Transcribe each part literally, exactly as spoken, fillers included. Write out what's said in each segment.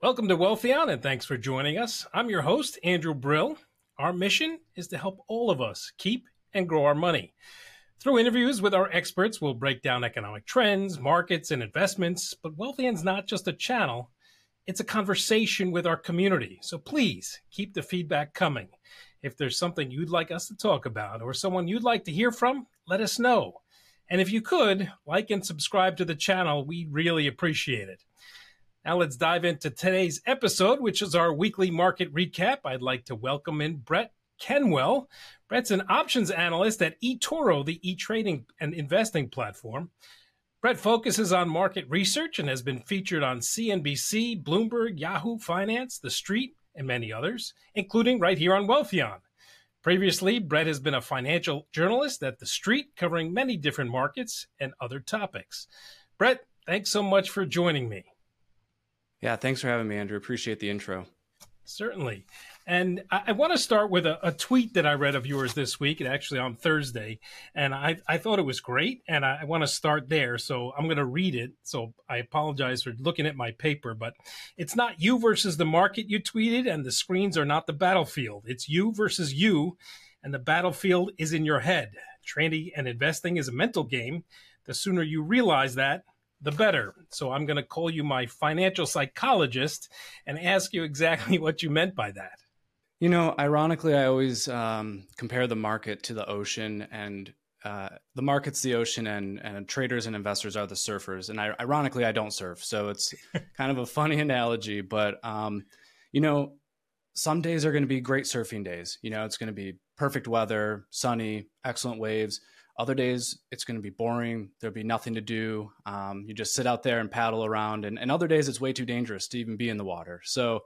Welcome to Wealthion, and thanks for joining us. I'm your host, Andrew Brill. Our mission is to help all of us keep and grow our money. Through interviews with our experts, we'll break down economic trends, markets, and investments. But Wealthion's not just a channel. It's a conversation with our community. So please keep the feedback coming. If there's something you'd like us to talk about or someone you'd like to hear from, let us know. And if you could, like and subscribe to the channel. We really appreciate it. Now let's dive into today's episode, which is our weekly market recap. I'd like to welcome in Brett Kenwell. Brett's an options analyst at eToro, the e-trading and investing platform. Brett focuses on market research and has been featured on C N B C, Bloomberg, Yahoo Finance, The Street, and many others, including right here on Wealthion. Previously, Brett has been a financial journalist at The Street, covering many different markets and other topics. Brett, thanks so much for joining me. Yeah, thanks for having me, Andrew. Appreciate the intro. Certainly. And I, I want to start with a, a tweet that I read of yours this week, and actually on Thursday. And I, I thought it was great. And I, I want to start there. So I'm going to read it. So I apologize for looking at my paper, but it's not you versus the market, you tweeted, and the screens are not the battlefield. It's you versus you. And the battlefield is in your head. Trading and investing is a mental game. The sooner you realize that, the better. So I'm going to call you my financial psychologist and ask you exactly what you meant by that. You know, ironically, I always um, compare the market to the ocean, and uh, the market's the ocean, and, and traders and investors are the surfers. And I, ironically, I don't surf. So it's kind of a funny analogy, but, um, you know, some days are going to be great surfing days. You know, it's going to be perfect weather, sunny, excellent waves. Other days, it's going to be boring. There'll be nothing to do. Um, you just sit out there and paddle around. And, and other days, it's way too dangerous to even be in the water. So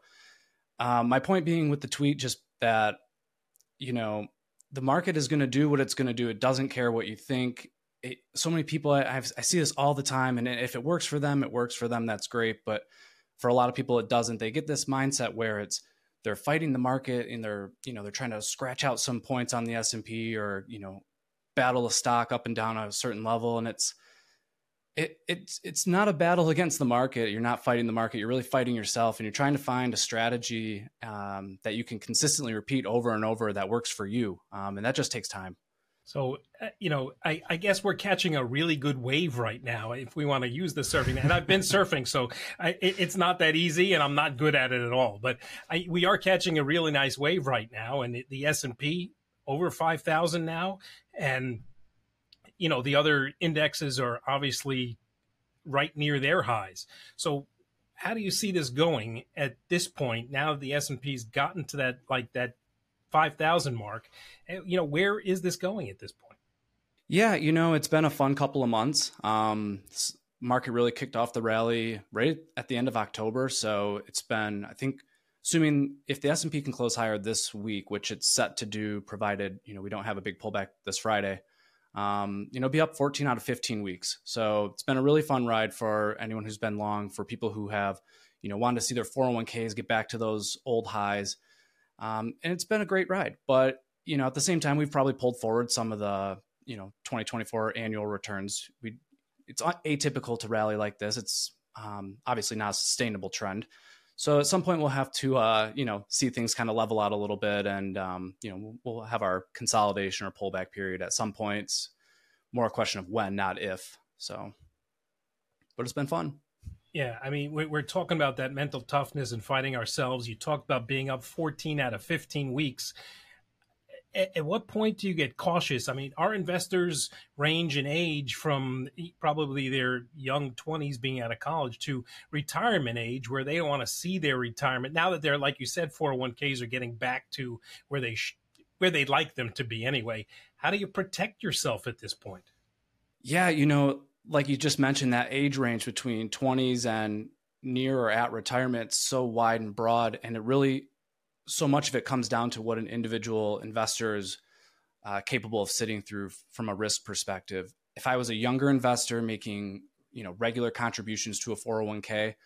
um, my point being with the tweet, just that, you know, the market is going to do what it's going to do. It doesn't care what you think. It, so many people, I, I've, I see this all the time. And if it works for them, it works for them. That's great. But for a lot of people, it doesn't. They get this mindset where it's, they're fighting the market and they're, you know, they're trying to scratch out some points on the S and P, or, you know, battle a stock up and down at a certain level. And it's, it, it's, it's not a battle against the market. You're not fighting the market. You're really fighting yourself, and you're trying to find a strategy um, that you can consistently repeat over and over that works for you. Um, and that just takes time. So, uh, you know, I, I guess we're catching a really good wave right now, if we want to use the surfing. And I've been surfing, so I, it, it's not that easy, and I'm not good at it at all. But I, we are catching a really nice wave right now. And the S and P over five thousand now. And, you know, the other indexes are obviously right near their highs. So how do you see this going at this point? Now the S and P's gotten to that, like that five thousand mark, you know, where is this going at this point? Yeah, you know, it's been a fun couple of months. Um, market really kicked off the rally right at the end of October. So it's been, I think, assuming if the S and P can close higher this week, which it's set to do, provided, you know, we don't have a big pullback this Friday, um, you know, be up fourteen out of fifteen weeks. So it's been a really fun ride for anyone who's been long, for people who have, you know, wanted to see their four oh one k's get back to those old highs. Um, and it's been a great ride. But, you know, at the same time, we've probably pulled forward some of the, you know, twenty twenty-four annual returns. We, it's atypical to rally like this. It's um, obviously not a sustainable trend. So at some point we'll have to, uh, you know, see things kind of level out a little bit, and, um, you know, we'll have our consolidation or pullback period at some points. More a question of when, not if. So, but it's been fun. Yeah. I mean, we're talking about that mental toughness and fighting ourselves. You talked about being up fourteen out of fifteen weeks. At what point do you get cautious? I mean, our investors range in age from probably their young twenties being out of college to retirement age, where they don't want to see their retirement. Now that they're, like you said, four oh one k's are getting back to where they sh- where they'd like them to be anyway. How do you protect yourself at this point? Yeah, you know, like you just mentioned, that age range between twenties and near or at retirement, so wide and broad. And it really, so much of it comes down to what an individual investor is uh, capable of sitting through from a risk perspective. If I was a younger investor making, you know, regular contributions to a four oh one k,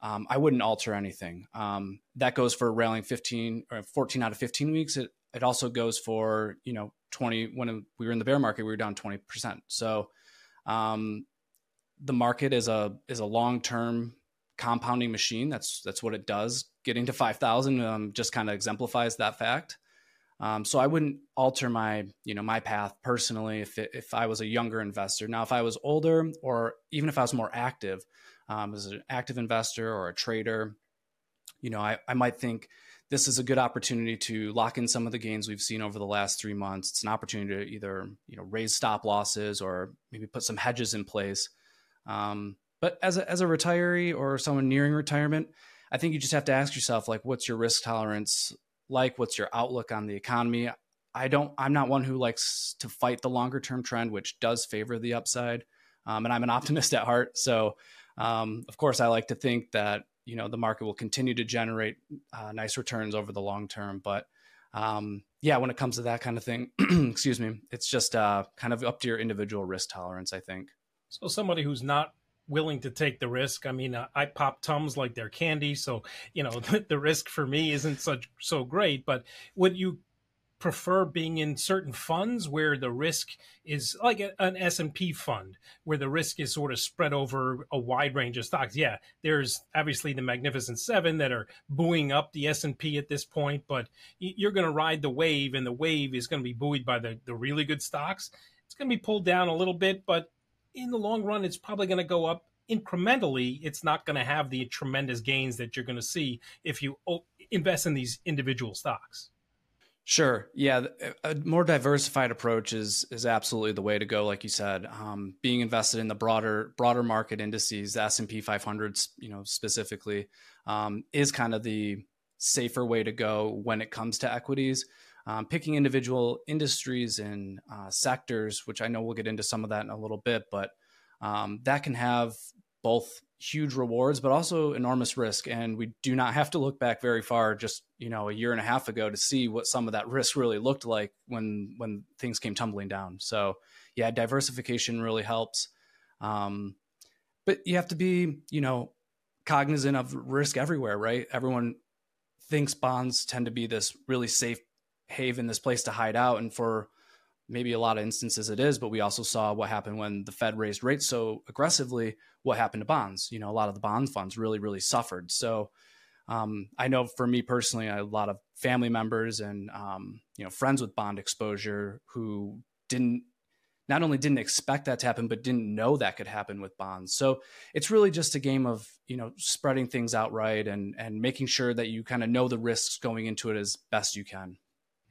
um, I wouldn't alter anything. Um, that goes for railing fifteen or fourteen out of fifteen weeks. It, it also goes for, you know, twenty, when we were in the bear market, we were down twenty percent. So, um, the market is a, is a long-term compounding machine. That's, that's what it does. Getting to five thousand, um, just kind of exemplifies that fact. Um, so I wouldn't alter my, you know, my path personally, if, it, if I was a younger investor. Now, if I was older, or even if I was more active, um, as an active investor or a trader, you know, I, I might think this is a good opportunity to lock in some of the gains we've seen over the last three months. It's an opportunity to either, you know, raise stop losses or maybe put some hedges in place. Um, but as a, as a retiree or someone nearing retirement, I think you just have to ask yourself, like, what's your risk tolerance like? What's your outlook on the economy? I don't, I'm not one who likes to fight the longer term trend, which does favor the upside. Um, and I'm an optimist at heart. So, um, of course, I like to think that, you know, the market will continue to generate uh, nice returns over the long term. But um, yeah, when it comes to that kind of thing, excuse me, it's just uh, kind of up to your individual risk tolerance, I think. So somebody who's not willing to take the risk. I mean, uh, I pop Tums like they're candy. So, you know, the risk for me isn't such so great. But would you prefer being in certain funds where the risk is like a, an S and P fund, where the risk is sort of spread over a wide range of stocks? Yeah, there's obviously the Magnificent Seven that are buoying up the S and P at this point, but you're going to ride the wave, and the wave is going to be buoyed by the, the really good stocks. It's going to be pulled down a little bit, but in the long run, it's probably going to go up incrementally. It's not going to have the tremendous gains that you're going to see if you invest in these individual stocks. Sure. Yeah. A more diversified approach is is absolutely the way to go. Like you said, um, being invested in the broader broader market indices, the S and P five hundred, you know, specifically, um, is kind of the safer way to go when it comes to equities. Um, picking individual industries and uh, sectors, which I know we'll get into some of that in a little bit, but um, that can have both huge rewards, but also enormous risk. And we do not have to look back very far, just, you know, a year and a half ago to see what some of that risk really looked like when, when things came tumbling down. So yeah, diversification really helps. Um, but you have to be, you know, cognizant of risk everywhere, right? Everyone thinks bonds tend to be this really safe haven, this place to hide out. And for maybe a lot of instances it is, but we also saw what happened when the Fed raised rates so aggressively, what happened to bonds. You know, a lot of the bond funds really, really suffered. So um, I know for me personally, I had a lot of family members and, um, you know, friends with bond exposure who didn't, not only didn't expect that to happen, but didn't know that could happen with bonds. So it's really just a game of, you know, spreading things out right and, and making sure that you kind of know the risks going into it as best you can.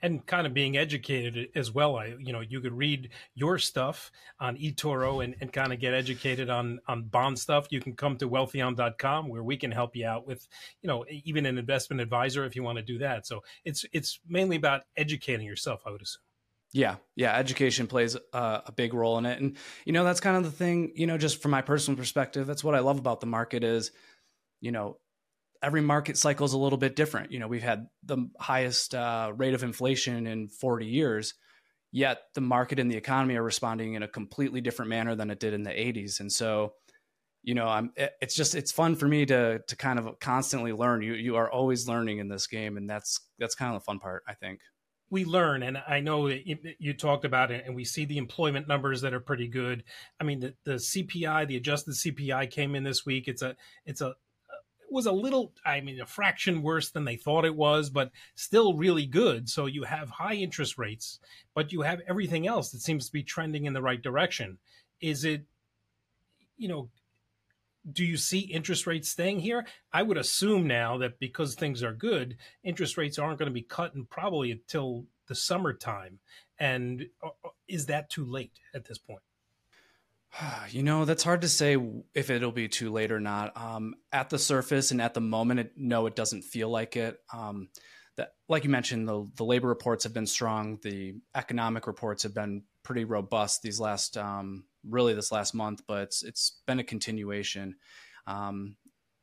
And kind of being educated as well. I, you know, you could read your stuff on eToro and, and kind of get educated on, on bond stuff. You can come to wealthion dot com where we can help you out with, you know, even an investment advisor if you want to do that. So it's, it's mainly about educating yourself, I would assume. Yeah. Yeah. Education plays a, a big role in it. And, you know, that's kind of the thing, you know, just from my personal perspective, that's what I love about the market is, you know, every market cycle is a little bit different. You know, we've had the highest uh, rate of inflation in forty years, yet the market and the economy are responding in a completely different manner than it did in the eighties. And so, you know, I'm, it's just, it's fun for me to, to kind of constantly learn. You, you are always learning in this game. And that's, that's kind of the fun part, I think. We learn, and I know you talked about it, and we see the employment numbers that are pretty good. I mean, the, the C P I, the adjusted C P I came in this week. It's a, it's a, was a little, I mean, a fraction worse than they thought it was, but still really good. So you have high interest rates, but you have everything else that seems to be trending in the right direction. Is it, you know, do you see interest rates staying here? I would assume now that because things are good, interest rates aren't going to be cut in probably until the summertime. And is that too late at this point? You know, that's hard to say if it'll be too late or not. Um, at the surface and at the moment, it, no, it doesn't feel like it. Um, that, like you mentioned, the, the labor reports have been strong. The economic reports have been pretty robust these last um, really this last month, but it's, it's been a continuation. Um,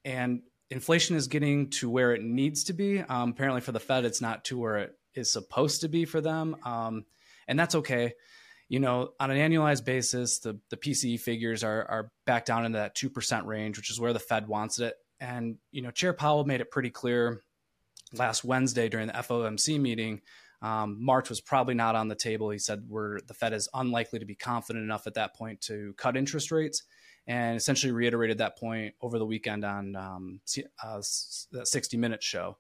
and inflation is getting to where it needs to be. Um, apparently for the Fed, it's not to where it is supposed to be for them. Um, and that's okay. You know, on an annualized basis, the, the P C E figures are, are back down into that two percent range, which is where the Fed wants it. And, you know, Chair Powell made it pretty clear last Wednesday during the F O M C meeting, um, March was probably not on the table. He said we're, the Fed is unlikely to be confident enough at that point to cut interest rates, and essentially reiterated that point over the weekend on um, uh, the sixty minute show.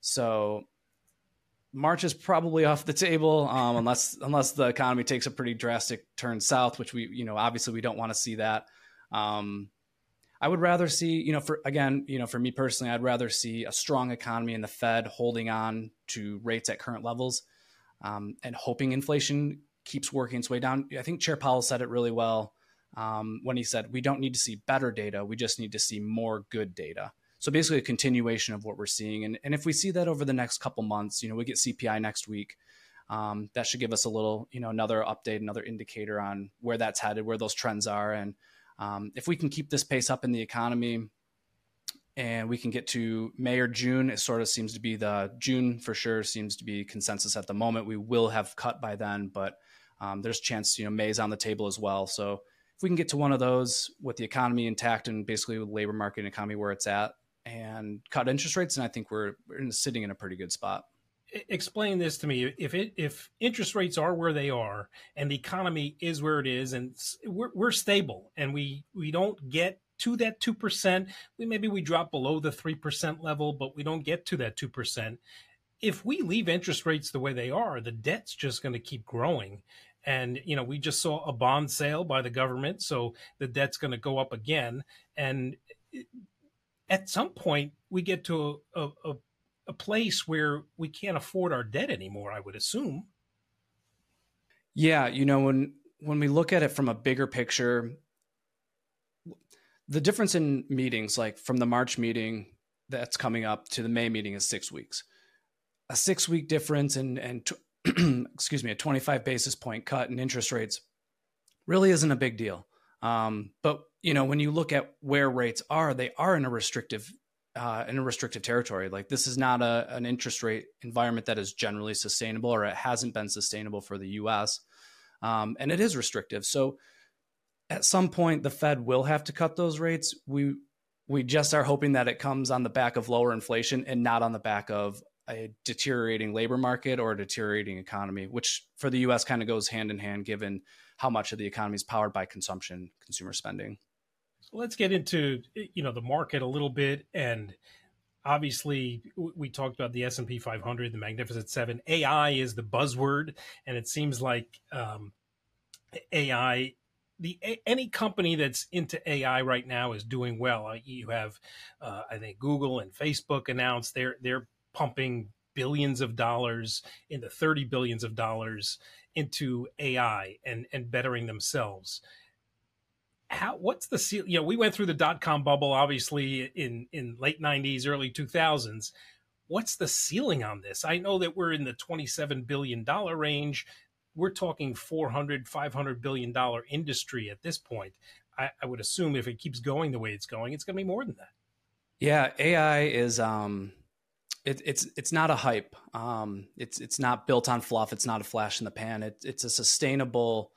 So March is probably off the table, um, unless unless the economy takes a pretty drastic turn south, which we, you know, obviously we don't want to see that. Um, I would rather see, you know, for again, you know, for me personally, I'd rather see a strong economy and the Fed holding on to rates at current levels, um, and hoping inflation keeps working its way down. I think Chair Powell said it really well um, when he said, we don't need to see better data. We just need to see more good data. So basically a continuation of what we're seeing. And, and if we see that over the next couple months, you know, we get C P I next week. Um, that should give us a little, you know, another update, another indicator on where that's headed, where those trends are. And um, if we can keep this pace up in the economy and we can get to May or June, it sort of seems to be the June for sure seems to be consensus at the moment. We will have cut by then, but um, there's chance, you know, May's on the table as well. So if we can get to one of those with the economy intact and basically with labor market and economy where it's at, and cut interest rates, and I think we're, we're sitting in a pretty good spot. Explain this to me. If it, if interest rates are where they are and the economy is where it is, and we're, we're stable and we, we don't get to that two percent, we maybe we drop below the three percent level, but we don't get to that two percent. If we leave interest rates the way they are, the debt's just going to keep growing. And, you know, we just saw a bond sale by the government, so the debt's going to go up again. And it, at some point, we get to a, a, a place where we can't afford our debt anymore, I would assume. Yeah, you know, when when we look at it from a bigger picture, the difference in meetings, like from the March meeting that's coming up to the May meeting is six weeks. A six-week difference and, and t- excuse me, a twenty-five basis point cut in interest rates really isn't a big deal. Um, but you know, when you look at where rates are, they are in a restrictive, uh, in a restrictive territory. Like this is not a, an interest rate environment that is generally sustainable, or it hasn't been sustainable for the U S. Um, and it is restrictive. So at some point the Fed will have to cut those rates. We, we just are hoping that it comes on the back of lower inflation and not on the back of a deteriorating labor market or a deteriorating economy, which for the U S kind of goes hand in hand, given how much of the economy is powered by consumption, consumer spending. So let's get into, you know, the market a little bit. And obviously, we talked about the S and P five hundred, the Magnificent Seven. A I is the buzzword. And it seems like um, A I, the any company that's into A I right now is doing well. You have, uh, I think, Google and Facebook announced they're they're pumping billions of dollars into thirty billions of dollars into A I and, and bettering themselves. How, what's the, you know, we went through the dot-com bubble, obviously in, in late nineties, early two thousands. What's the ceiling on this? I know that we're in the twenty-seven billion dollars range. We're talking four hundred, five hundred billion dollars industry at this point. I, I would assume if it keeps going the way it's going, it's going to be more than that. Yeah. A I is, um, It, it's it's not a hype. Um, it's it's not built on fluff. It's not a flash in the pan. It, it's a sustainable,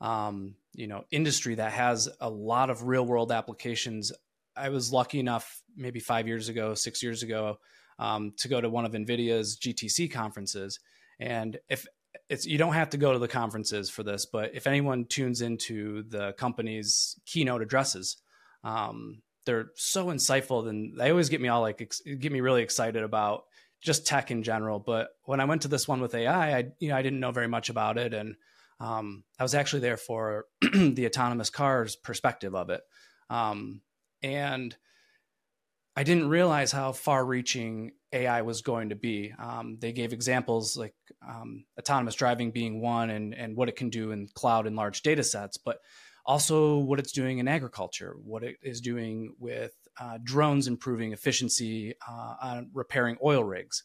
um, you know, industry that has a lot of real world applications. I was lucky enough, maybe five years ago, six years ago, um, to go to one of NVIDIA's G T C conferences. And if it's you don't have to go to the conferences for this, but if anyone tunes into the company's keynote addresses, um, they're so insightful, and they always get me all like, ex- get me really excited about just tech in general. But when I went to this one with A I, I, you know, I didn't know very much about it. And um, I was actually there for the autonomous cars perspective of it. Um, and I didn't realize how far reaching A I was going to be. Um, they gave examples like um, autonomous driving being one, and, and what it can do in cloud and large data sets. But also what it's doing in agriculture, what it is doing with uh, drones, improving efficiency uh, on repairing oil rigs.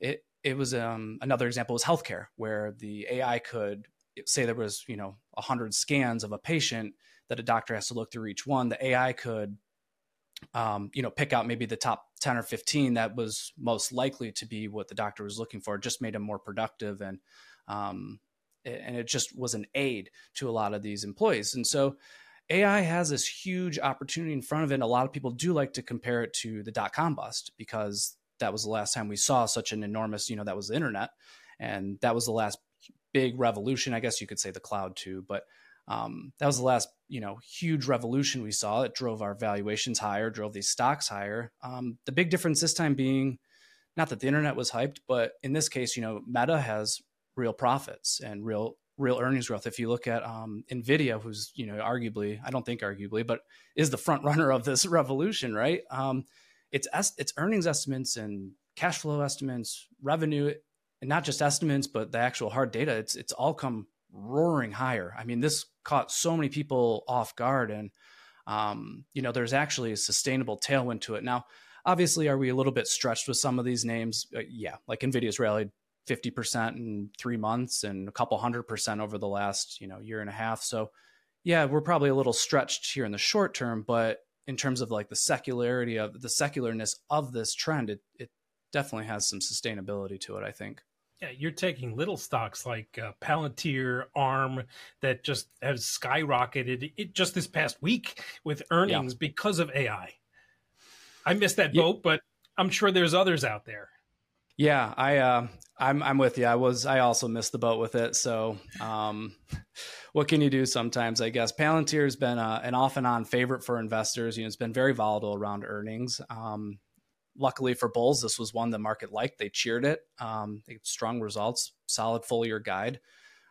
It it was um, another example was healthcare, where the A I could say there was, you know, one hundred scans of a patient that a doctor has to look through each one, the A I could, um, you know, pick out maybe the top ten or fifteen that was most likely to be what the doctor was looking for. It just made them more productive. And, um, and it just was an aid to a lot of these employees. And so A I has this huge opportunity in front of it. And a lot of people do like to compare it to the dot-com bust, because that was the last time we saw such an enormous, you know, that was the internet. And that was the last big revolution. I guess you could say the cloud too, but um, that was the last, you know, huge revolution we saw that drove our valuations higher, drove these stocks higher. Um, the big difference this time being not that the internet was hyped, but in this case, you know, Meta has real profits and real, real earnings growth. If you look at um, NVIDIA, who's, you know, arguably, I don't think arguably, but is the front runner of this revolution, right? Um, it's, it's earnings estimates and cash flow estimates, revenue, and not just estimates, but the actual hard data, it's, it's all come roaring higher. I mean, this caught so many people off guard, and, um, you know, there's actually a sustainable tailwind to it. Now, obviously, are we a little bit stretched with some of these names? Uh, yeah. Like NVIDIA's rallied fifty percent in three months and a couple hundred percent over the last, you know, year and a half. So yeah, we're probably a little stretched here in the short term, but in terms of like the secularity of the secularness of this trend, it, it definitely has some sustainability to it, I think. Yeah, you're taking little stocks like uh, Palantir, Arm, that just have skyrocketed it just this past week with earnings yeah. because of A I. I missed that yeah. boat, but I'm sure there's others out there. Yeah, I, uh, I'm, I'm with you. I was, I also missed the boat with it. So um, what can you do sometimes, I guess? Palantir has been a, an off and on favorite for investors. You know, it's been very volatile around earnings. Um, Luckily for bulls, this was one the market liked. They cheered it. Um, they had strong results, solid full year guide.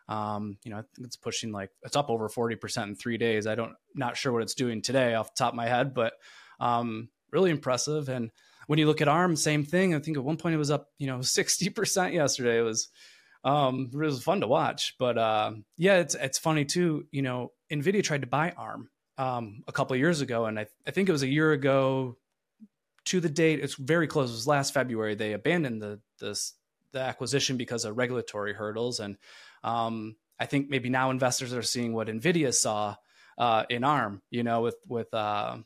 Um, you know, I think it's pushing like it's up over forty percent in three days. I don't, not sure what it's doing today off the top of my head, but um, really impressive. And when you look at ARM, same thing. I think at one point it was up, you know, sixty percent yesterday. It was, um, it was fun to watch. But uh, yeah, it's it's funny too. You know, NVIDIA tried to buy ARM um, a couple of years ago, and I, I think it was a year ago. To the date, it's very close. It was last February. They abandoned the the, the acquisition because of regulatory hurdles. And um, I think maybe now investors are seeing what NVIDIA saw uh, in ARM, you know, with with uh,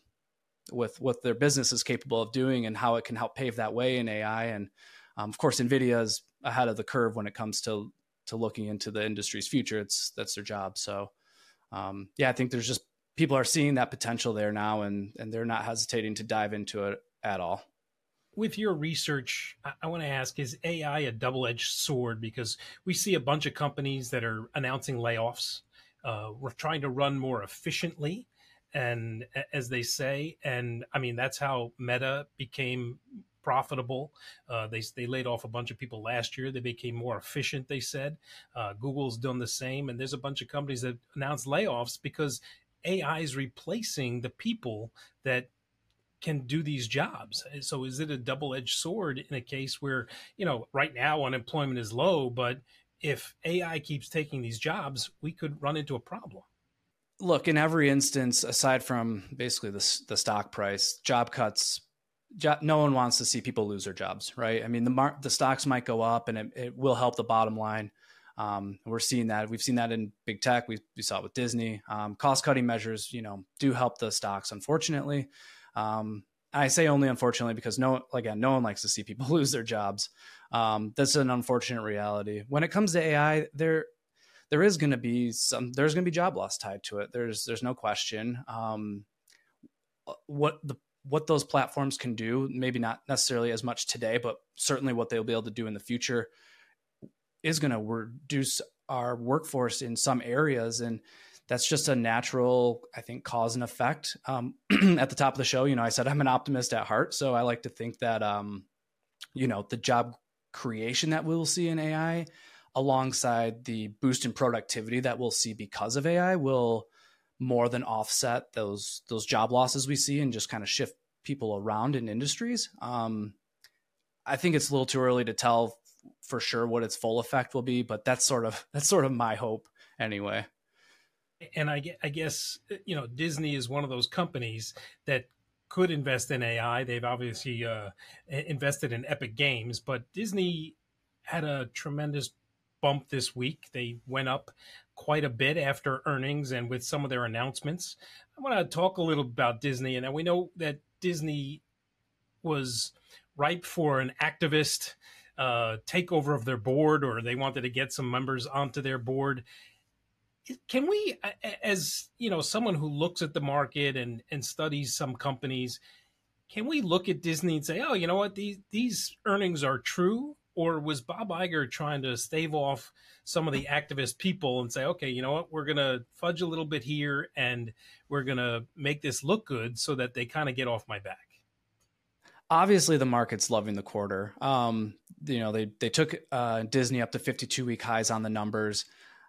with what their business is capable of doing and how it can help pave that way in A I. And um, of course, NVIDIA is ahead of the curve when it comes to to looking into the industry's future. It's that's their job. So um, yeah, I think there's just people are seeing that potential there now, and and they're not hesitating to dive into it at all. With your research, I want to ask, is A I a double-edged sword? Because we see a bunch of companies that are announcing layoffs. Uh, we're trying to run more efficiently, and as they say, and I mean, that's how Meta became profitable. Uh, they, they laid off a bunch of people last year. They became more efficient, they said. Uh, Google's done the same, and there's a bunch of companies that announced layoffs because A I is replacing the people that can do these jobs. So is it a double-edged sword in a case where, you know, right now unemployment is low, but if A I keeps taking these jobs, we could run into a problem? Look, in every instance, aside from basically the, the stock price, job cuts, job, no one wants to see people lose their jobs, right? I mean, the mar- the stocks might go up and it, it will help the bottom line. Um, we're seeing that. We've seen that in big tech. We, we saw it with Disney. Um, cost-cutting measures, you know, do help the stocks, unfortunately. Um, I say only unfortunately because no, again, no one likes to see people lose their jobs. Um, that's an unfortunate reality. When it comes to A I, there, there is going to be some, there's going to be job loss tied to it. There's, there's no question. Um, what the, what those platforms can do, maybe not necessarily as much today, but certainly what they'll be able to do in the future is going to reduce our workforce in some areas. And that's just a natural, I think, cause and effect. Um, at the top of the show, you know, I said I'm an optimist at heart. So I like to think that, um, you know, the job creation that we will see in A I alongside the boost in productivity that we'll see because of A I will more than offset those those job losses we see and just kind of shift people around in industries. Um, I think it's a little too early to tell for sure what its full effect will be, but that's sort of that's sort of my hope anyway. And I guess, you know, Disney is one of those companies that could invest in A I. They've obviously uh, invested in Epic Games, but Disney had a tremendous bump this week. They went up quite a bit after earnings and with some of their announcements. I want to talk a little about Disney. And we know that Disney was ripe for an activist uh, takeover of their board, or they wanted to get some members onto their board. Can we, as you know, someone who looks at the market and, and studies some companies, can we look at Disney and say, oh, you know what, these these earnings are true? Or was Bob Iger trying to stave off some of the activist people and say, okay, you know what, we're going to fudge a little bit here and we're going to make this look good so that they kind of get off my back? Obviously, the market's loving the quarter. Um, you know, they they took uh, Disney up to fifty-two week highs on the numbers.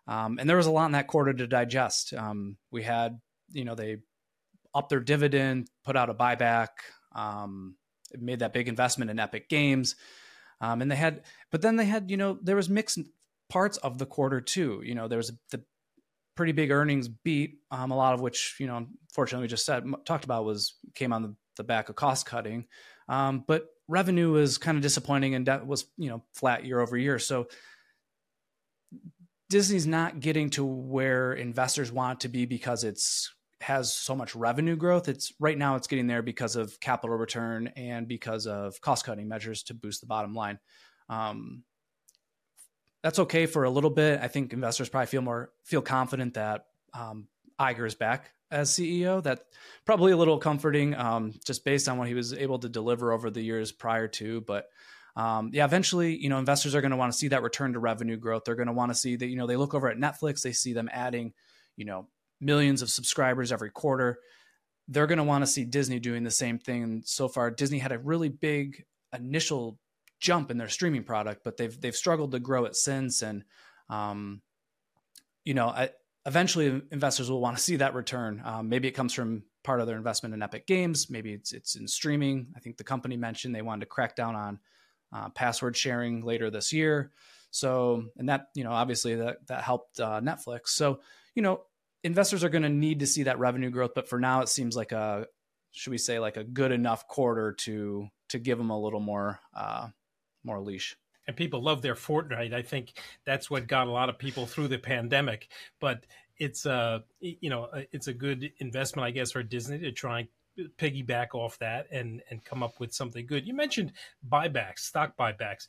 Um, and there was a lot in that quarter to digest. Um, we had, you know, they upped their dividend, put out a buyback, um, made that big investment in Epic Games. Um, and they had, but then they had, you know, there was mixed parts of the quarter too. You know, there was the pretty big earnings beat, um, a lot of which, you know, unfortunately we just said, talked about was, came on the, the back of cost cutting. Um, but revenue was kind of disappointing and that was, you know, flat year over year. So Disney's not getting to where investors want to be because it's has so much revenue growth. It's right now it's getting there because of capital return and because of cost cutting measures to boost the bottom line. Um, that's okay for a little bit. I think investors probably feel more feel confident that um, Iger is back as C E O. That's probably a little comforting, um, just based on what he was able to deliver over the years prior to, but. Um, yeah, eventually, you know, investors are going to want to see that return to revenue growth. They're going to want to see that, you know, they look over at Netflix, they see them adding, you know, millions of subscribers every quarter. They're going to want to see Disney doing the same thing. And so far, Disney had a really big initial jump in their streaming product, but they've, they've struggled to grow it since. And, um, you know, I, eventually investors will want to see that return. Um, maybe it comes from part of their investment in Epic Games. Maybe it's, it's in streaming. I think the company mentioned they wanted to crack down on Uh, password sharing later this year. So, and that, you know, obviously that, that helped uh, Netflix. So, you know, investors are going to need to see that revenue growth, but for now it seems like a, should we say like a good enough quarter to, to give them a little more, uh, more leash. And people love their Fortnite. I think that's what got a lot of people through the pandemic, but it's a, you know, it's a good investment, I guess, for Disney to try and piggyback off that and, and come up with something good. You mentioned buybacks, stock buybacks.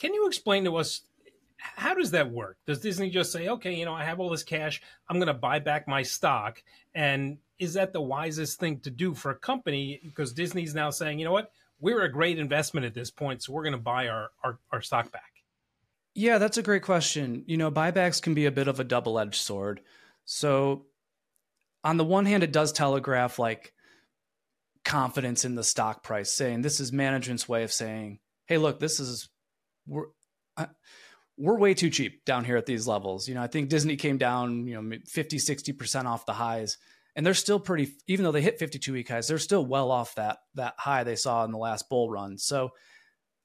Can you explain to us, how does that work? Does Disney just say, okay, you know, I have all this cash, I'm going to buy back my stock? And is that the wisest thing to do for a company? Because Disney's now saying, you know what, we're a great investment at this point, so we're going to buy our, our, our stock back. Yeah, that's a great question. You know, buybacks can be a bit of a double-edged sword. So on the one hand, it does telegraph like, confidence in the stock price, saying this is management's way of saying, hey, look, this is, we're, uh, we're way too cheap down here at these levels. You know, I think Disney came down, you know, fifty, sixty percent off the highs, and they're still pretty, even though they hit fifty-two week highs, they're still well off that, that high they saw in the last bull run. So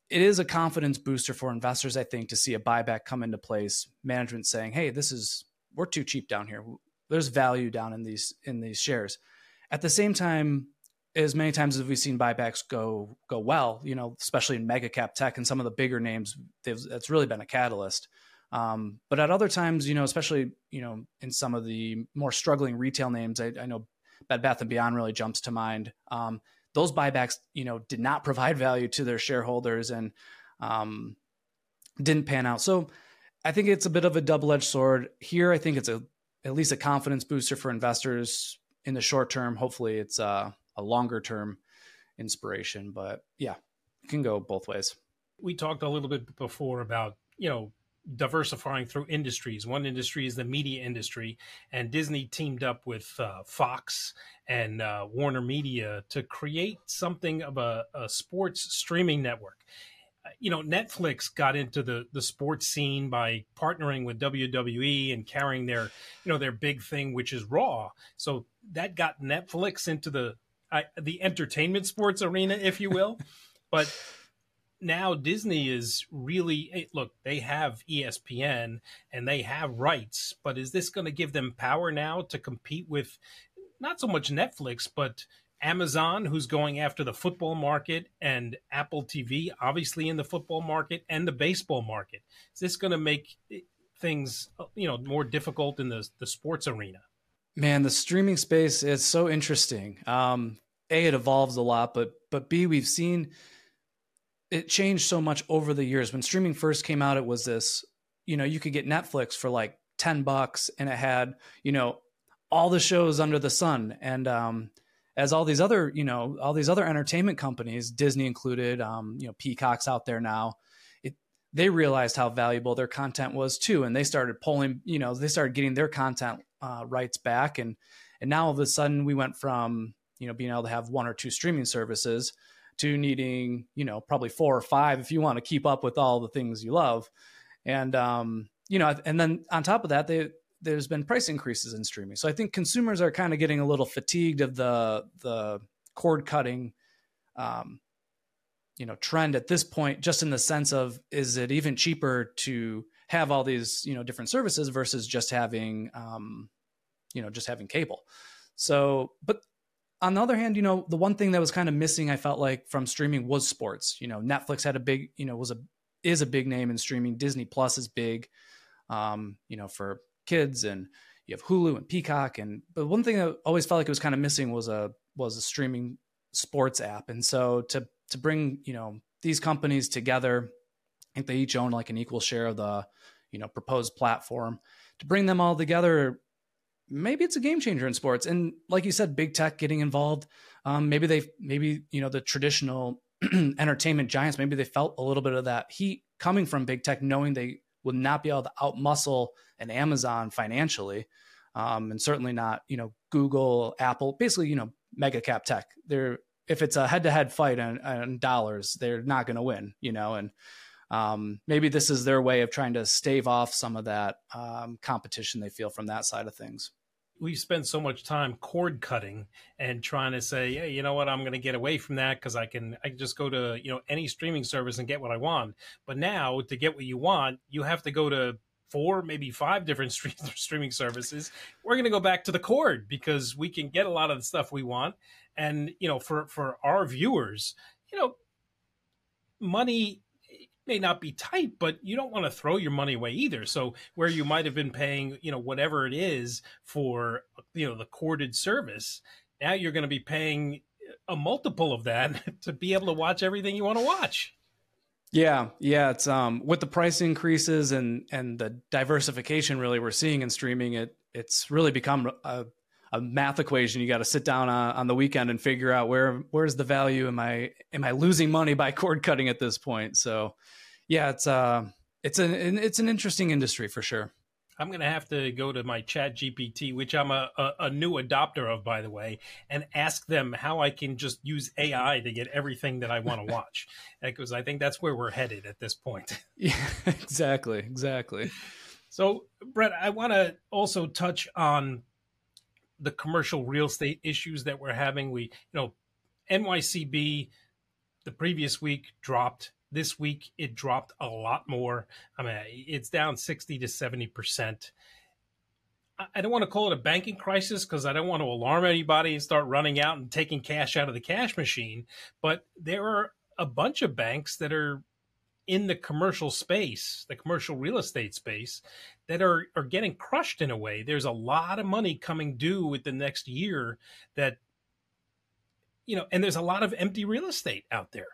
it is a confidence booster for investors, I think, to see a buyback come into place, management saying, hey, this is, we're too cheap down here. There's value down in these, in these shares. At the same time, as many times as we've seen buybacks go go well, you know, especially in mega cap tech and some of the bigger names, that's really been a catalyst. Um, but at other times, you know, especially, you know, in some of the more struggling retail names, I, I know Bed Bath and Beyond really jumps to mind. Um, those buybacks, you know, did not provide value to their shareholders and um, didn't pan out. So I think it's a bit of a double-edged sword here. I think it's a at least a confidence booster for investors in the short term. Hopefully it's uh a longer term inspiration, but yeah, it can go both ways. We talked a little bit before about, you know, diversifying through industries. One industry is the media industry, and Disney teamed up with uh, Fox and uh, Warner Media to create something of a, a sports streaming network. You know, Netflix got into the, the sports scene by partnering with W W E and carrying their, you know, their big thing, which is Raw. So that got Netflix into the, I, the entertainment sports arena, if you will. But now Disney is really, look, they have E S P N and they have rights, but is this going to give them power now to compete with not so much Netflix, but Amazon, who's going after the football market, and Apple T V, obviously in the football market and the baseball market? Is this going to make things, you know, more difficult in the the sports arena? Man, the streaming space is so interesting. Um, A, it evolves a lot, but but B, we've seen it change so much over the years. When streaming first came out, it was this, you know, you could get Netflix for like ten bucks and it had, you know, all the shows under the sun. And um, as all these other, you know, all these other entertainment companies, Disney included, um, you know, Peacock's out there now, it, they realized how valuable their content was too. And they started pulling, you know, they started getting their content uh, rights back. And, and now all of a sudden we went from, you know, being able to have one or two streaming services to needing, you know, probably four or five if you want to keep up with all the things you love. And, um, you know, and then on top of that, they, there's been price increases in streaming. So I think consumers are kind of getting a little fatigued of the, the cord cutting, um, you know, trend at this point, just in the sense of, is it even cheaper to have all these, you know, different services versus just having, um, you know, just having cable. So, but on the other hand, you know, the one thing that was kind of missing, I felt like, from streaming was sports. You know, Netflix had a big, you know, was a, is a big name in streaming. Disney Plus is big, um, you know, for kids, and you have Hulu and Peacock. And, but one thing that always felt like it was kind of missing was a, was a streaming sports app. And so to, to bring, you know, these companies together, I think they each own like an equal share of the, you know, proposed platform, to bring them all together. Maybe it's a game changer in sports. And like you said, big tech getting involved. Um, maybe they, maybe, you know, the traditional entertainment giants, maybe they felt a little bit of that heat coming from big tech, knowing they would not be able to outmuscle an Amazon financially. Um, and certainly not, you know, Google, Apple, basically, you know, mega cap tech. They're, if it's a head to head fight on, on dollars, they're not going to win, you know, and um, maybe this is their way of trying to stave off some of that um, competition they feel from that side of things. We spend so much time cord cutting and trying to say, hey, you know what, I'm going to get away from that because I can I can just go to, you know, any streaming service and get what I want. But now to get what you want, you have to go to four, maybe five different stream, streaming services. We're going to go back to the cord because we can get a lot of the stuff we want. And, you know, for, for our viewers, you know, money may not be tight, but you don't want to throw your money away either. So where you might have been paying, you know, whatever it is for, you know, the corded service, now you're going to be paying a multiple of that to be able to watch everything you want to watch. Yeah, yeah. It's um with the price increases and and the diversification really we're seeing in streaming, it it's really become a, a math equation. You got to sit down on, on the weekend and figure out where where's the value. Am I am I losing money by cord cutting at this point? So. Yeah, it's uh, it's an it's an interesting industry for sure. I'm going to have to go to my Chat G P T, which I'm a, a, a new adopter of, by the way, and ask them how I can just use A I to get everything that I want to watch, because I think that's where we're headed at this point. Yeah, exactly, exactly. So, Brett, I want to also touch on the commercial real estate issues that we're having. We, you know, N Y C B the previous week dropped. This week, it dropped a lot more. I mean, it's down sixty to seventy percent. I don't want to call it a banking crisis because I don't want to alarm anybody and start running out and taking cash out of the cash machine. But there are a bunch of banks that are in the commercial space, the commercial real estate space, that are, are getting crushed in a way. There's a lot of money coming due with the next year that, you know, and there's a lot of empty real estate out there.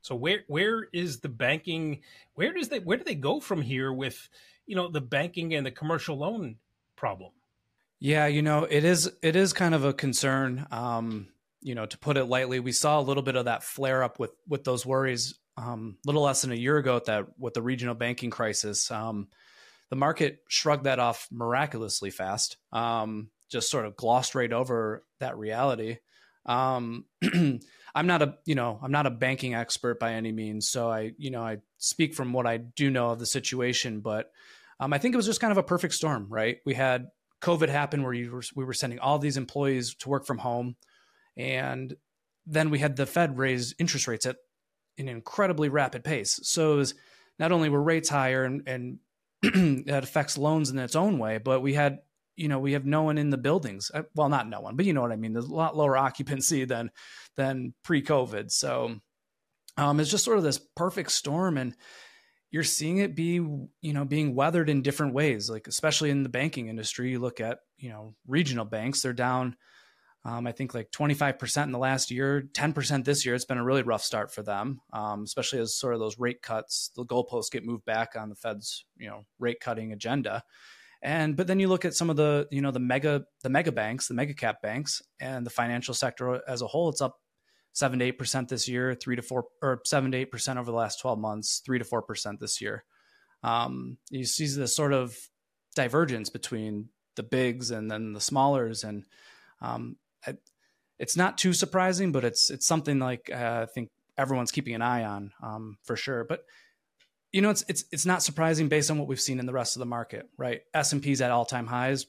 So where where is the banking? Where does they where do they go from here with, you know, the banking and the commercial loan problem? Yeah, you know, it is it is kind of a concern. Um, you know, to put it lightly, we saw a little bit of that flare up with with those worries um, a little less than a year ago at that with the regional banking crisis. Um, the market shrugged that off miraculously fast, um, just sort of glossed right over that reality. Um, I'm not a, you know, I'm not a banking expert by any means. So I, you know, I speak from what I do know of the situation, but, um, I think it was just kind of a perfect storm, right? We had COVID happen where you were, we were sending all these employees to work from home. And then we had the Fed raise interest rates at an incredibly rapid pace. So it was not only were rates higher and, and that affects loans in its own way, but we had, you know, we have no one in the buildings. Well, not no one, but you know what I mean? There's a lot lower occupancy than, than pre-COVID. So um, it's just sort of this perfect storm. And you're seeing it be, you know, being weathered in different ways, like especially in the banking industry. You look at, you know, regional banks, they're down, um, I think like twenty-five percent in the last year, ten percent this year. It's been a really rough start for them, um, especially as sort of those rate cuts, the goalposts get moved back on the Fed's, you know, rate cutting agenda. And, but then you look at some of the, you know, the mega, the mega banks, the mega cap banks and the financial sector as a whole, it's up seven to eight percent this year, three to four or seven to eight percent over the last twelve months, three to four percent this year. Um, you see this sort of divergence between the bigs and then the smallers. And um, it's not too surprising, but it's, it's something like, uh, I think everyone's keeping an eye on um, for sure. But you know, it's, it's, it's not surprising based on what we've seen in the rest of the market, right? S and P's at all time highs,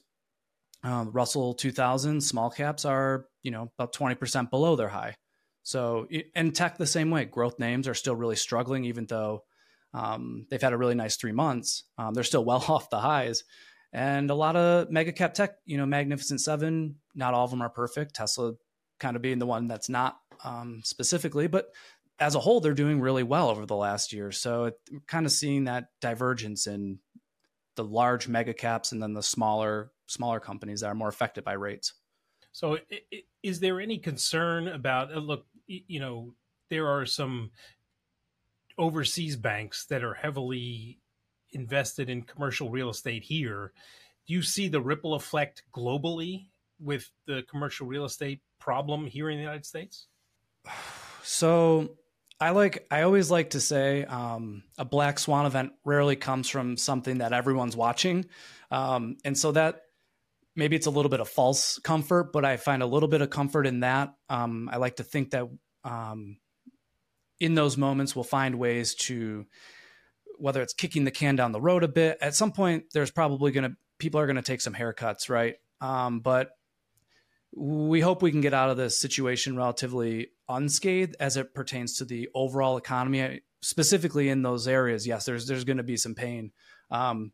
um, Russell two thousand small caps are, you know, about twenty percent below their high. So, and tech the same way, growth names are still really struggling, even though um, they've had a really nice three months, um, they're still well off the highs. And a lot of mega cap tech, you know, Magnificent Seven, not all of them are perfect. Tesla kind of being the one that's not um, specifically, but as a whole, they're doing really well over the last year. So it, kind of seeing that divergence in the large mega caps and then the smaller, smaller companies that are more affected by rates. So is there any concern about, look, you know, there are some overseas banks that are heavily invested in commercial real estate here. Do you see the ripple effect globally with the commercial real estate problem here in the United States? So I like, I always like to say um, a black swan event rarely comes from something that everyone's watching. Um, and so that maybe it's a little bit of false comfort, but I find a little bit of comfort in that. Um, I like to think that um, in those moments, we'll find ways to, whether it's kicking the can down the road a bit, at some point, there's probably going to, people are going to take some haircuts, right? Um, but we hope we can get out of this situation relatively unscathed as it pertains to the overall economy, specifically in those areas. Yes, there's there's going to be some pain. Um,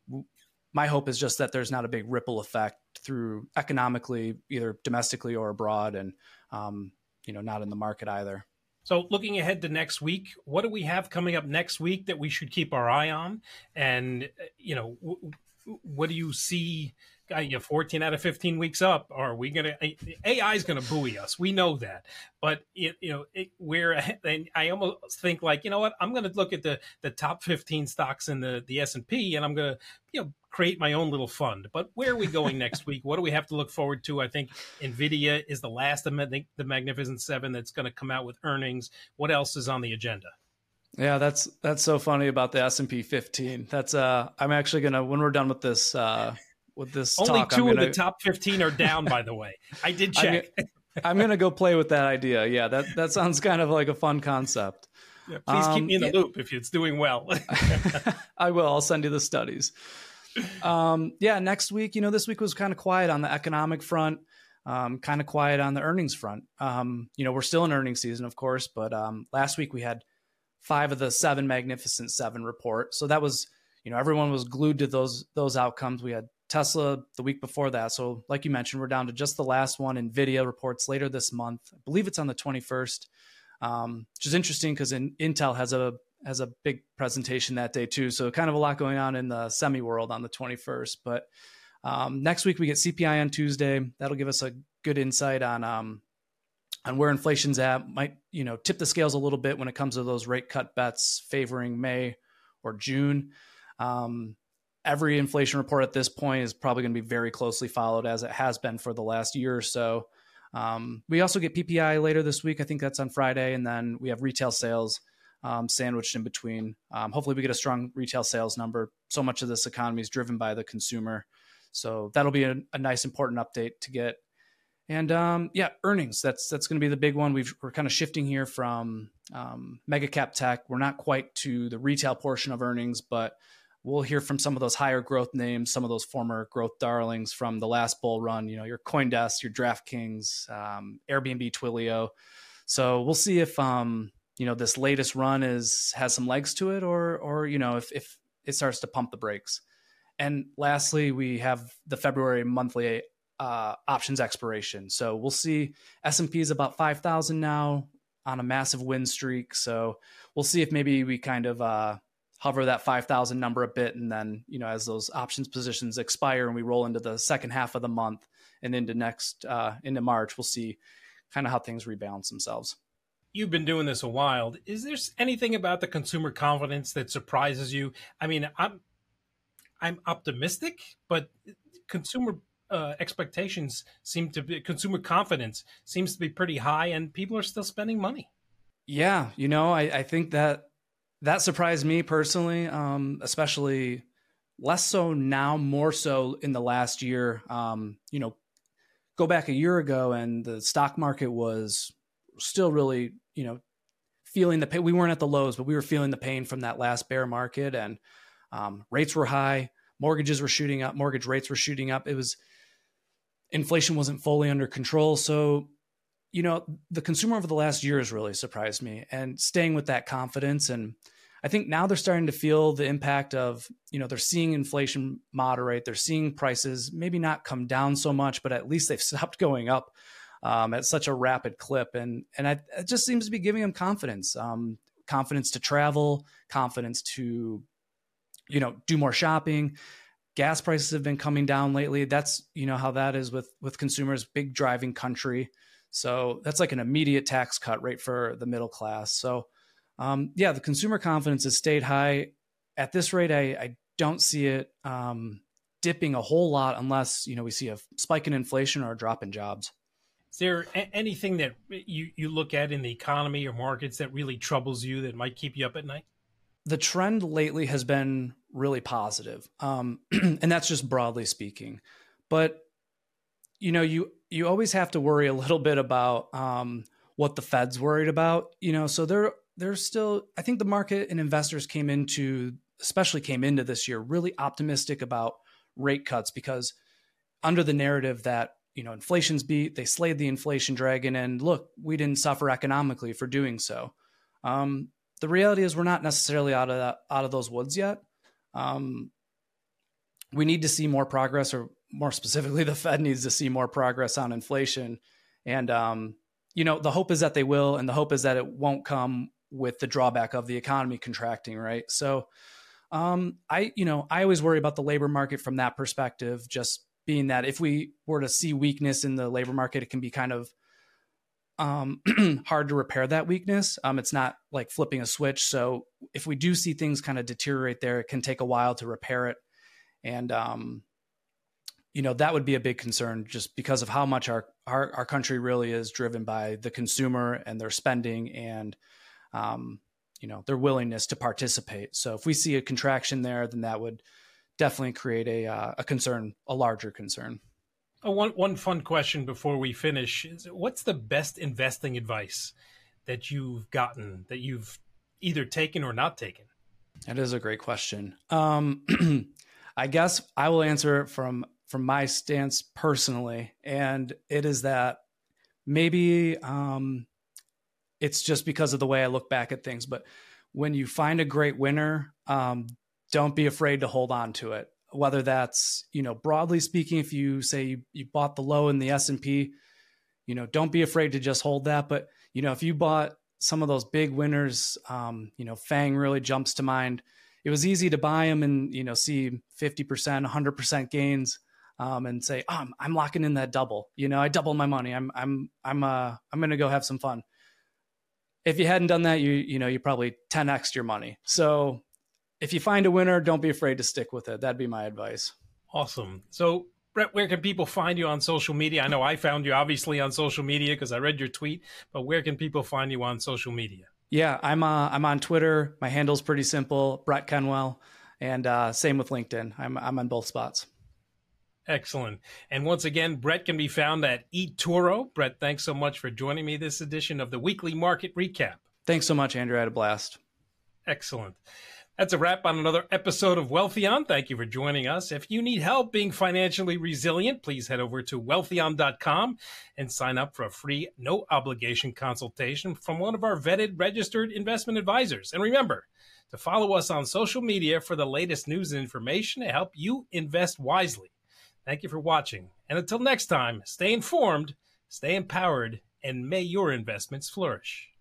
my hope is just that there's not a big ripple effect through economically, either domestically or abroad, and um, you know, not in the market either. So looking ahead to next week, what do we have coming up next week that we should keep our eye on? And you know, w- what do you see? You fourteen out of fifteen weeks up. Are we going to, A I is going to buoy us. We know that, but it, you know, it, we're, and I almost think like, you know what, I'm going to look at the, the top fifteen stocks in the, the S and P, and I'm going to, you know, create my own little fund. But where are we going next week? What do we have to look forward to? I think NVIDIA is the last of the, the Magnificent Seven that's going to come out with earnings. What else is on the agenda? Yeah, that's that's so funny about the S and P fifteen. That's uh, I'm actually going to, when we're done with this, uh, with this only talk, two I'm of gonna... the top fifteen are down, by the way. I did check. I'm going to go play with that idea. Yeah, that, that sounds kind of like a fun concept. Yeah, please um, keep me in the yeah. loop if it's doing well. I will. I'll send you the studies. Um, yeah, next week, you know, this week was kind of quiet on the economic front, um, kind of quiet on the earnings front. Um, you know, we're still in earnings season, of course, but um, last week we had five of the seven Magnificent Seven report. So that was, you know, everyone was glued to those those outcomes. We had Tesla the week before that. So like you mentioned, we're down to just the last one. NVIDIA reports later this month. I believe it's on the twenty-first, um, which is interesting because in, Intel has a has a big presentation that day too. So kind of a lot going on in the semi world on the twenty-first. But um, next week we get C P I on Tuesday. That'll give us a good insight on um, on where inflation's at. Might, you know, tip the scales a little bit when it comes to those rate cut bets favoring May or June. Um, Every inflation report at this point is probably going to be very closely followed, as it has been for the last year or so. Um, we also get P P I later this week. I think that's on Friday. And then we have retail sales um, sandwiched in between. Um, hopefully we get a strong retail sales number. So much of this economy is driven by the consumer. So that'll be a, a nice, important update to get. And um, yeah, earnings. That's that's going to be the big one. We've, we're kind of shifting here from um, mega cap tech. We're not quite to the retail portion of earnings, but we'll hear from some of those higher growth names, some of those former growth darlings from the last bull run, you know, your CoinDesk, your DraftKings, um, Airbnb, Twilio. So we'll see if, um, you know, this latest run is has some legs to it, or, or you know, if, if it starts to pump the brakes. And lastly, we have the February monthly uh, options expiration. So we'll see. S and P is about five thousand now on a massive win streak. So we'll see if maybe we kind of... Uh, hover that five thousand number a bit. And then, you know, as those options positions expire and we roll into the second half of the month and into next, uh, into March, we'll see kind of how things rebalance themselves. You've been doing this a while. Is there anything about the consumer confidence that surprises you? I mean, I'm, I'm optimistic, but consumer uh, expectations seem to be, consumer confidence seems to be pretty high and people are still spending money. Yeah. You know, I, I think that that surprised me personally, um, especially less so now, more so in the last year. Um, you know, go back a year ago and the stock market was still really, you know, feeling the pain. We weren't at the lows, but we were feeling the pain from that last bear market. And um, rates were high, mortgages were shooting up, mortgage rates were shooting up. It was, inflation wasn't fully under control. So, you know, the consumer over the last year has really surprised me and staying with that confidence. And I think now they're starting to feel the impact of, you know, they're seeing inflation moderate. They're seeing prices maybe not come down so much, but at least they've stopped going up um, at such a rapid clip. And, and I, it just seems to be giving them confidence, um, confidence to travel, confidence to, you know, do more shopping. Gas prices have been coming down lately. That's, you know, how that is with, with consumers, big driving country. So that's like an immediate tax cut right for the middle class. So um, yeah, the consumer confidence has stayed high. At this rate, I, I don't see it um, dipping a whole lot unless, you know, we see a spike in inflation or a drop in jobs. Is there a- anything that you, you look at in the economy or markets that really troubles you that might keep you up at night? The trend lately has been really positive. Um, and that's just broadly speaking, but you know, you, you always have to worry a little bit about, um, what the Fed's worried about, you know, so they're, they're still, I think the market and investors came into, especially came into this year, really optimistic about rate cuts because under the narrative that, you know, inflation's beat, they slayed the inflation dragon and look, we didn't suffer economically for doing so. Um, The reality is we're not necessarily out of that, out of those woods yet. Um, we need to see more progress, or more specifically, the Fed needs to see more progress on inflation. And, um, you know, the hope is that they will, and the hope is that it won't come with the drawback of the economy contracting, right? So um, I, you know, I always worry about the labor market from that perspective, just being that if we were to see weakness in the labor market, it can be kind of um, hard to repair that weakness. Um, it's not like flipping a switch. So if we do see things kind of deteriorate there, it can take a while to repair it. And, um, you know, that would be a big concern just because of how much our, our, our country really is driven by the consumer and their spending and, um, you know, their willingness to participate. So if we see a contraction there, then that would definitely create a, uh, a concern, a larger concern. Oh, one, one fun question before we finish is what's the best investing advice that you've gotten that you've either taken or not taken? That is a great question. Um, I guess I will answer it from, from my stance personally. And it is that maybe um, it's just because of the way I look back at things, but when you find a great winner, um, don't be afraid to hold on to it. Whether that's, you know, broadly speaking, if you say you, you bought the low in the S and P, you know, don't be afraid to just hold that. But, you know, if you bought some of those big winners, um, you know, FANG really jumps to mind. It was easy to buy them and, you know, see fifty percent, one hundred percent gains um, and say, oh, I'm, I'm locking in that double. You know, I doubled my money. I'm, I'm, I'm, uh, I'm going to go have some fun. If you hadn't done that, you, you know, you probably ten X'd your money. So if you find a winner, don't be afraid to stick with it. That'd be my advice. Awesome. So, Brett, where can people find you on social media? I know I found you obviously on social media because I read your tweet, but where can people find you on social media? Yeah, I'm uh, I'm on Twitter. My handle's pretty simple, Brett Kenwell, and uh, same with LinkedIn. I'm I'm on both spots. Excellent. And once again, Brett can be found at eToro. Brett, thanks so much for joining me this edition of the Weekly Market Recap. Thanks so much, Andrew. I had a blast. Excellent. That's a wrap on another episode of Wealthion. Thank you for joining us. If you need help being financially resilient, please head over to wealthion dot com and sign up for a free, no obligation consultation from one of our vetted, registered investment advisors. And remember to follow us on social media for the latest news and information to help you invest wisely. Thank you for watching. And until next time, stay informed, stay empowered, and may your investments flourish.